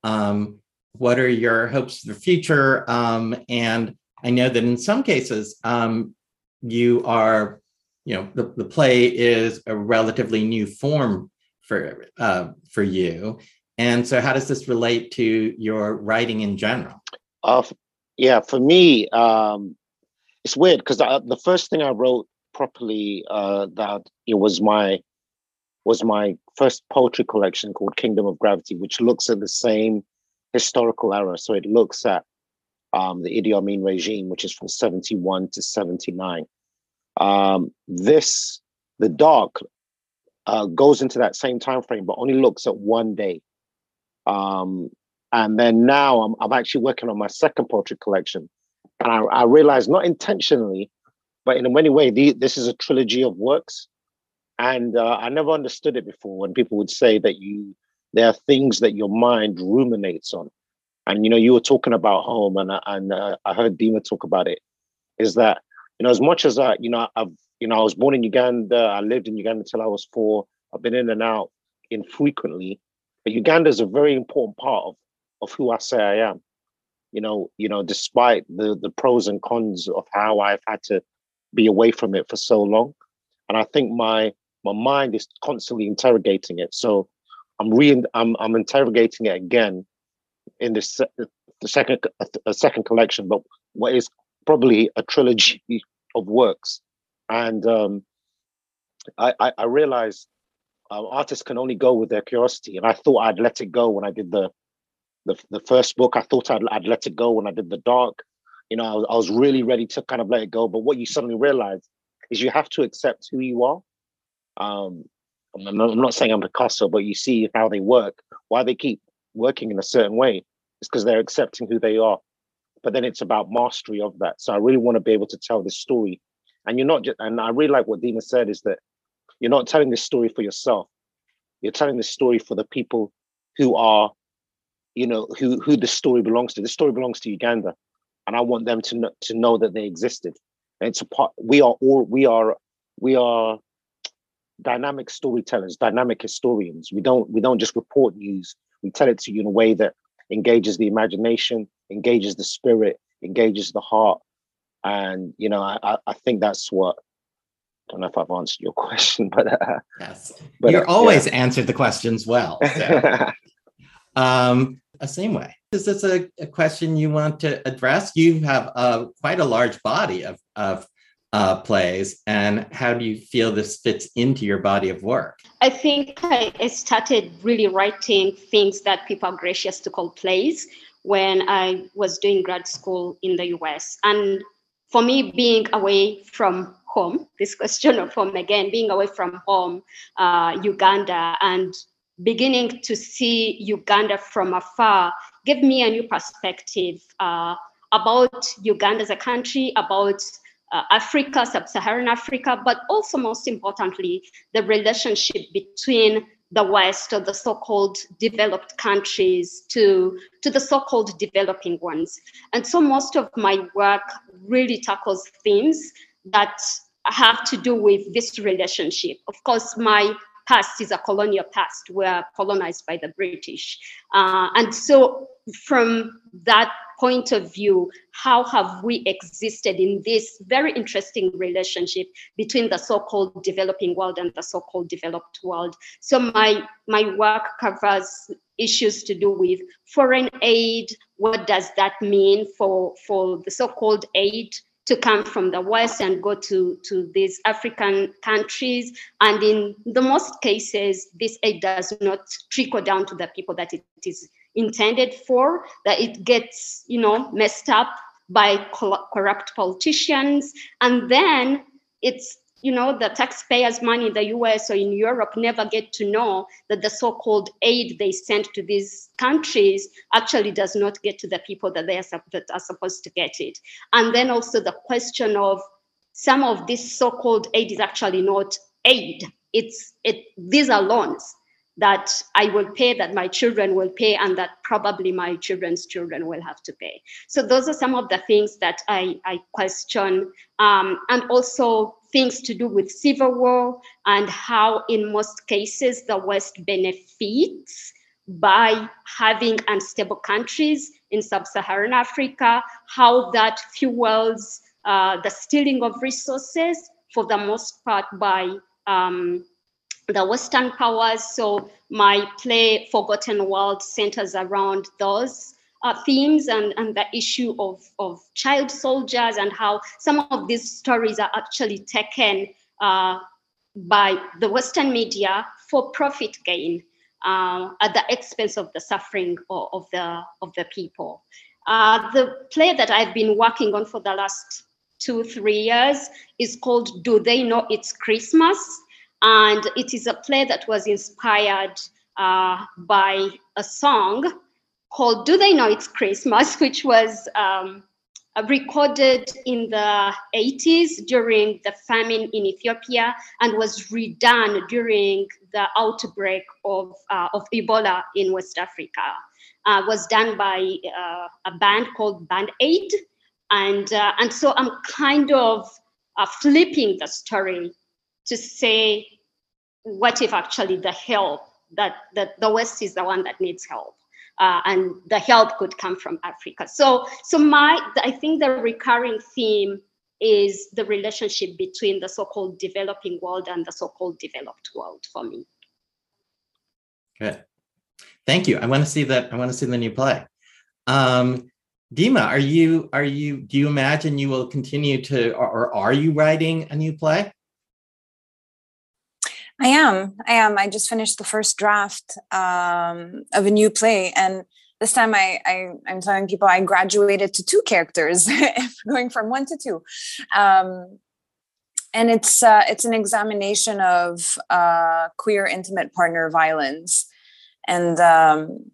Um, what are your hopes for the future? Um, and I know that in some cases, um, you are, you know, the, the play is a relatively new form for uh, for you. And so how does this relate to your writing in general? Uh, yeah, for me, um, it's weird because the first thing I wrote properly uh, that it was my was my first poetry collection called Kingdom of Gravity, which looks at the same historical era. So it looks at um, the Idi Amin regime, which is from seventy-one to seventy-nine. Um, this, the dark, uh, goes into that same time frame, but only looks at one day. Um, and then now I'm, I'm actually working on my second poetry collection. And I, I realized, not intentionally, but in many ways, the, this is a trilogy of works. And uh, I never understood it before when people would say that you, there are things that your mind ruminates on. And, you know, you were talking about home, and, and uh, I heard Dima talk about it, is that, you know, as much as I, you know, I've, you know, I was born in Uganda, I lived in Uganda until I was four, I've been in and out infrequently, but Uganda is a very important part of, of who I say I am. You know, you know, despite the, the pros and cons of how I've had to be away from it for so long. And I think my my mind is constantly interrogating it. So I'm re I'm I'm interrogating it again in this the second a second collection, but what is probably a trilogy of works. And um, I, I, I realized uh, artists can only go with their curiosity. And I thought I'd let it go when I did the the, the first book. I thought I'd, I'd let it go when I did The Dark. You know, I was, I was really ready to kind of let it go. But what you suddenly realize is you have to accept who you are. Um, I'm, not, I'm not saying I'm Picasso, but you see how they work, why they keep working in a certain way. It's because they're accepting who they are. But then it's about mastery of that. So I really want to be able to tell this story. And you're not just, and I really like what Dima said, is that you're not telling this story for yourself. You're telling this story for the people who are, you know, who who the story belongs to. The story belongs to Uganda. And I want them to know, to know that they existed. And it's a part, we are all, we are, we are dynamic storytellers, dynamic historians. We don't, we don't just report news. We tell it to you in a way that engages the imagination, engages the spirit, engages the heart. And, you know, I, I think that's what, I don't know if I've answered your question, but. Uh, yes, but you're uh, always yeah. answered the questions well. So. um, the same way. Is this a, a question you want to address? You have uh, quite a large body of, of uh, plays, and how do you feel this fits into your body of work? I think I started really writing things that people are gracious to call plays when I was doing grad school in the U S. And for me, being away from home, this question of home again, being away from home, uh, Uganda, and beginning to see Uganda from afar gave me a new perspective uh, about Uganda as a country, about uh, Africa, sub-Saharan Africa, but also most importantly, the relationship between the West, or the so-called developed countries, to, to the so-called developing ones. And so most of my work really tackles themes that have to do with this relationship. Of course, my past is a colonial past. We're colonized by the British. Uh, and so from that point of view, how have we existed in this very interesting relationship between the so-called developing world and the so-called developed world? So my, my work covers issues to do with foreign aid. What does that mean for, for the so-called aid to come from the West and go to, to these African countries? And in the most cases, this aid does not trickle down to the people that it is intended for, that it gets, you know, messed up by corrupt politicians. And then it's, you know, the taxpayers' money in the U S or in Europe never get to know that the so-called aid they send to these countries actually does not get to the people that they are, that are supposed to get it. And then also the question of some of this so-called aid is actually not aid. It's it. These are loans. that I will pay, that my children will pay, and that probably my children's children will have to pay. So those are some of the things that I, I question, um, and also things to do with civil war and how in most cases the West benefits by having unstable countries in sub-Saharan Africa, how that fuels uh, the stealing of resources for the most part by um, the Western powers. So my play, Forgotten World, centers around those uh, themes and, and the issue of, of child soldiers and how some of these stories are actually taken uh, by the Western media for profit gain uh, at the expense of the suffering of, of, the, of the people. Uh, the play that I've been working on for the last two, three years is called Do They Know It's Christmas? And it is a play that was inspired uh, by a song called Do They Know It's Christmas, which was um, recorded in the eighties during the famine in Ethiopia and was redone during the outbreak of, uh, of Ebola in West Africa. Uh, was done by uh, a band called Band Aid. And, uh, and so I'm kind of uh, flipping the story to say, what if actually the help, that, that the West is the one that needs help, uh, and the help could come from Africa. So, so my, I think the recurring theme is the relationship between the so-called developing world and the so-called developed world for me. Good, thank you. I want to see that. I want to see the new play. Um, Dima, are you? Are you? Do you imagine you will continue to, or, or are you writing a new play? I am. I am. I just finished the first draft um, of a new play. And this time I, I, I'm telling people I graduated to two characters, going from one to two. Um, and it's uh, it's an examination of uh, queer intimate partner violence. And um,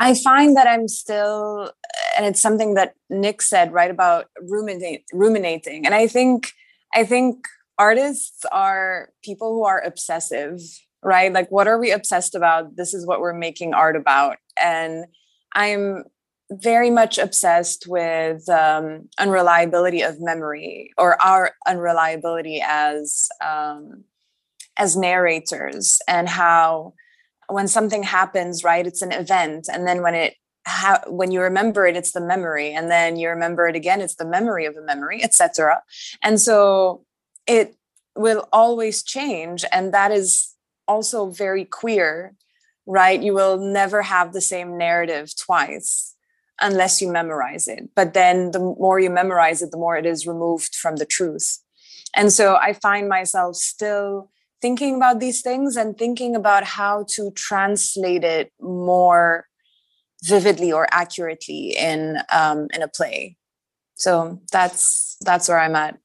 I find that I'm still, and it's something that Nick said, right, about ruminate, ruminating. And I think, I think, artists are people who are obsessive, right? Like, what are we obsessed about? This is what we're making art about. And I'm very much obsessed with um, unreliability of memory, or our unreliability as um, as narrators, and how when something happens, right, it's an event. And then when it How, when you remember it, it's the memory. And then you remember it again, it's the memory of a memory, et cetera. And so it will always change. And that is also very queer, right? You will never have the same narrative twice unless you memorize it. But then the more you memorize it, the more it is removed from the truth. And so I find myself still thinking about these things and thinking about how to translate it more vividly or accurately in um, in a play. So that's that's where I'm at.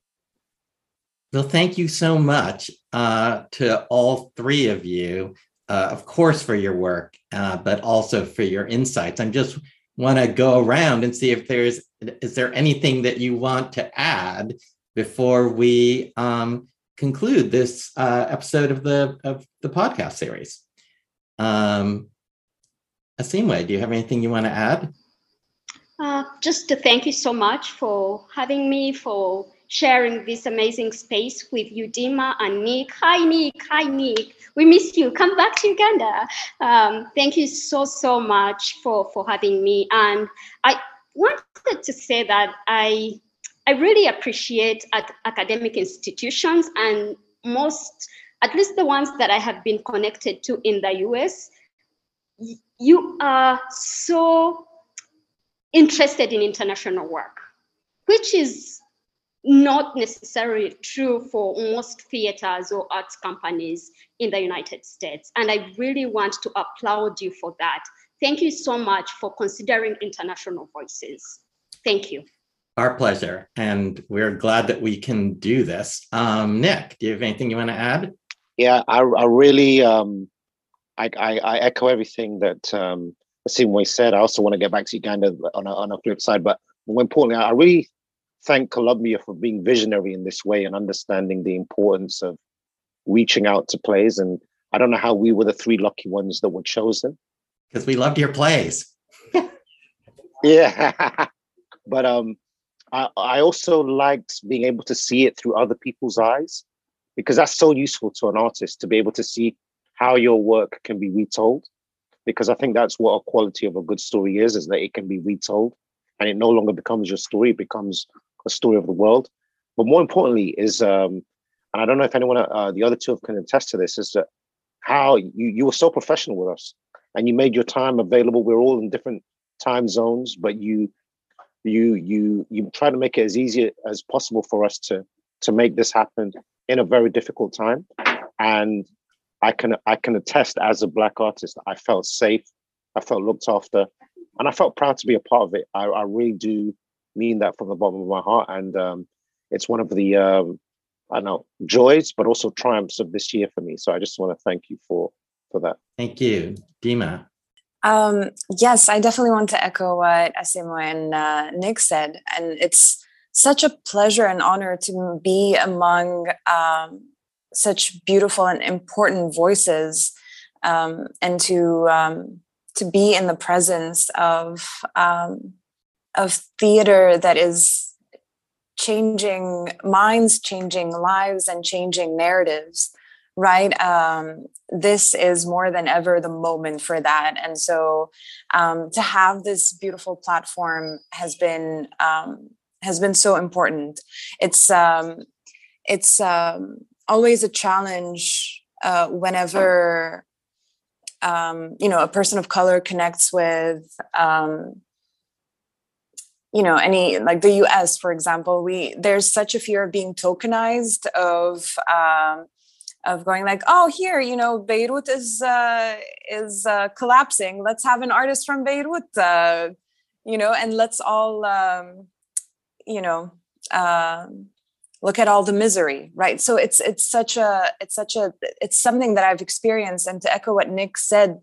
Well, thank you so much uh, to all three of you, uh, of course, for your work, uh, but also for your insights. I just want to go around and see if there's, is there anything that you want to add before we um, conclude this uh, episode of the of the podcast series? Um, Asiimwe, do you have anything you want to add? Uh, just to thank you so much for having me, for sharing this amazing space with you, Dima and Nick. Hi, Nick. Hi, Nick. We miss you. Come back to Uganda. Um, thank you so, so much for, for having me. And I wanted to say that I, I really appreciate at academic institutions, and most, at least the ones that I have been connected to in the U S, you are so interested in international work, which is not necessarily true for most theaters or arts companies in the United States. And I really want to applaud you for that. Thank you so much for considering international voices. Thank you. Our pleasure. And we're glad that we can do this. Um, Nick, do you have anything you want to add? Yeah, I, I really, um, I, I, I echo everything that um, Asiimwe said. I also want to get back to Uganda on a, on a flip side, but more importantly, I really thank Colombia for being visionary in this way and understanding the importance of reaching out to plays. And I don't know how we were the three lucky ones that were chosen. Because we loved your plays. Yeah. But um, I, I also liked being able to see it through other people's eyes, because that's so useful to an artist to be able to see how your work can be retold. Because I think that's what a quality of a good story is, is that it can be retold and it no longer becomes your story. It becomes a story of the world. But more importantly is, um, and I don't know if anyone, uh, the other two can attest to this, is that how you, you were so professional with us and you made your time available. We're all in different time zones, but you you you you try to make it as easy as possible for us to to make this happen in a very difficult time. And I can I can attest as a Black artist, I felt safe, I felt looked after, and I felt proud to be a part of it. I, I really do mean that from the bottom of my heart. And um, it's one of the, um, I don't know, joys, but also triumphs of this year for me. So I just want to thank you for, for that. Thank you. Dima. Um, yes, I definitely want to echo what Asiimwe and uh, Nick said. And it's such a pleasure and honor to be among um, such beautiful and important voices, um, and to um, to be in the presence of um, of theater that is changing minds, changing lives, and changing narratives. Right, um, this is more than ever the moment for that, and so um, to have this beautiful platform has been um, has been so important. It's um, it's um, always a challenge uh, whenever um, you know, a person of color connects with um, you know, any, like the U S, for example. We there's such a fear of being tokenized, of um, of going like, oh, here, you know, Beirut is uh, is uh, collapsing. Let's have an artist from Beirut, uh, you know, and let's all, um, you know, uh, look at all the misery, right? So it's it's such a it's such a it's something that I've experienced. And to echo what Nick said,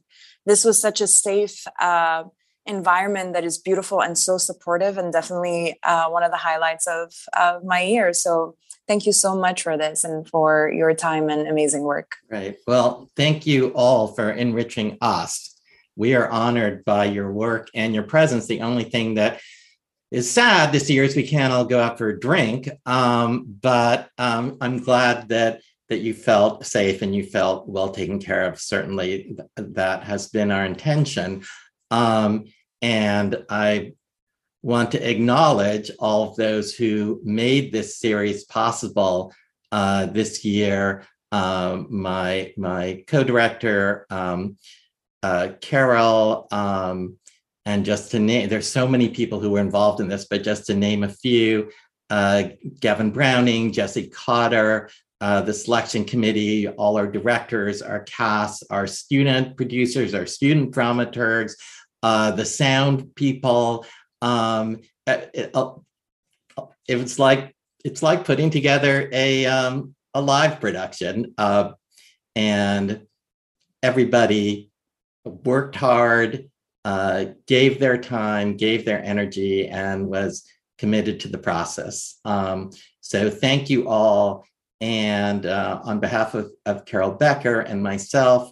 this was such a safe uh, environment that is beautiful and so supportive, and definitely uh, one of the highlights of of my year. So. Thank you so much for this and for your time and amazing work. Right. Well, thank you all for enriching us. We are honored by your work and your presence. The only thing that is sad this year is we can't all go out for a drink, um, but um, I'm glad that that you felt safe and you felt well taken care of. Certainly that has been our intention. Um, and I want to acknowledge all of those who made this series possible uh, this year. Um, my my co-director, um, uh, Carol, um, and just to name, there's so many people who were involved in this, but just to name a few, uh, Gavin Browning, Jesse Cotter, uh, the selection committee, all our directors, our cast, our student producers, our student dramaturgs, uh, the sound people. Um, it, it was like it's like putting together a um, a live production, uh, and everybody worked hard, uh, gave their time, gave their energy, and was committed to the process. Um, so thank you all, and uh, on behalf of, of Carol Becker and myself,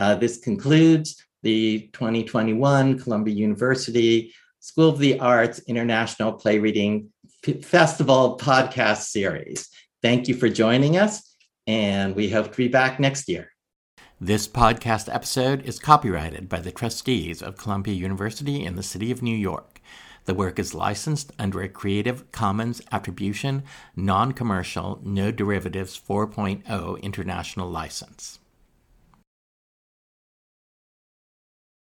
uh, this concludes the twenty twenty-one Columbia University School of the Arts International Play Reading P- Festival podcast series. Thank you for joining us, and we hope to be back next year. This podcast episode is copyrighted by the trustees of Columbia University in the City of New York. The work is licensed under a Creative Commons Attribution, Non-Commercial, No Derivatives four point oh International License.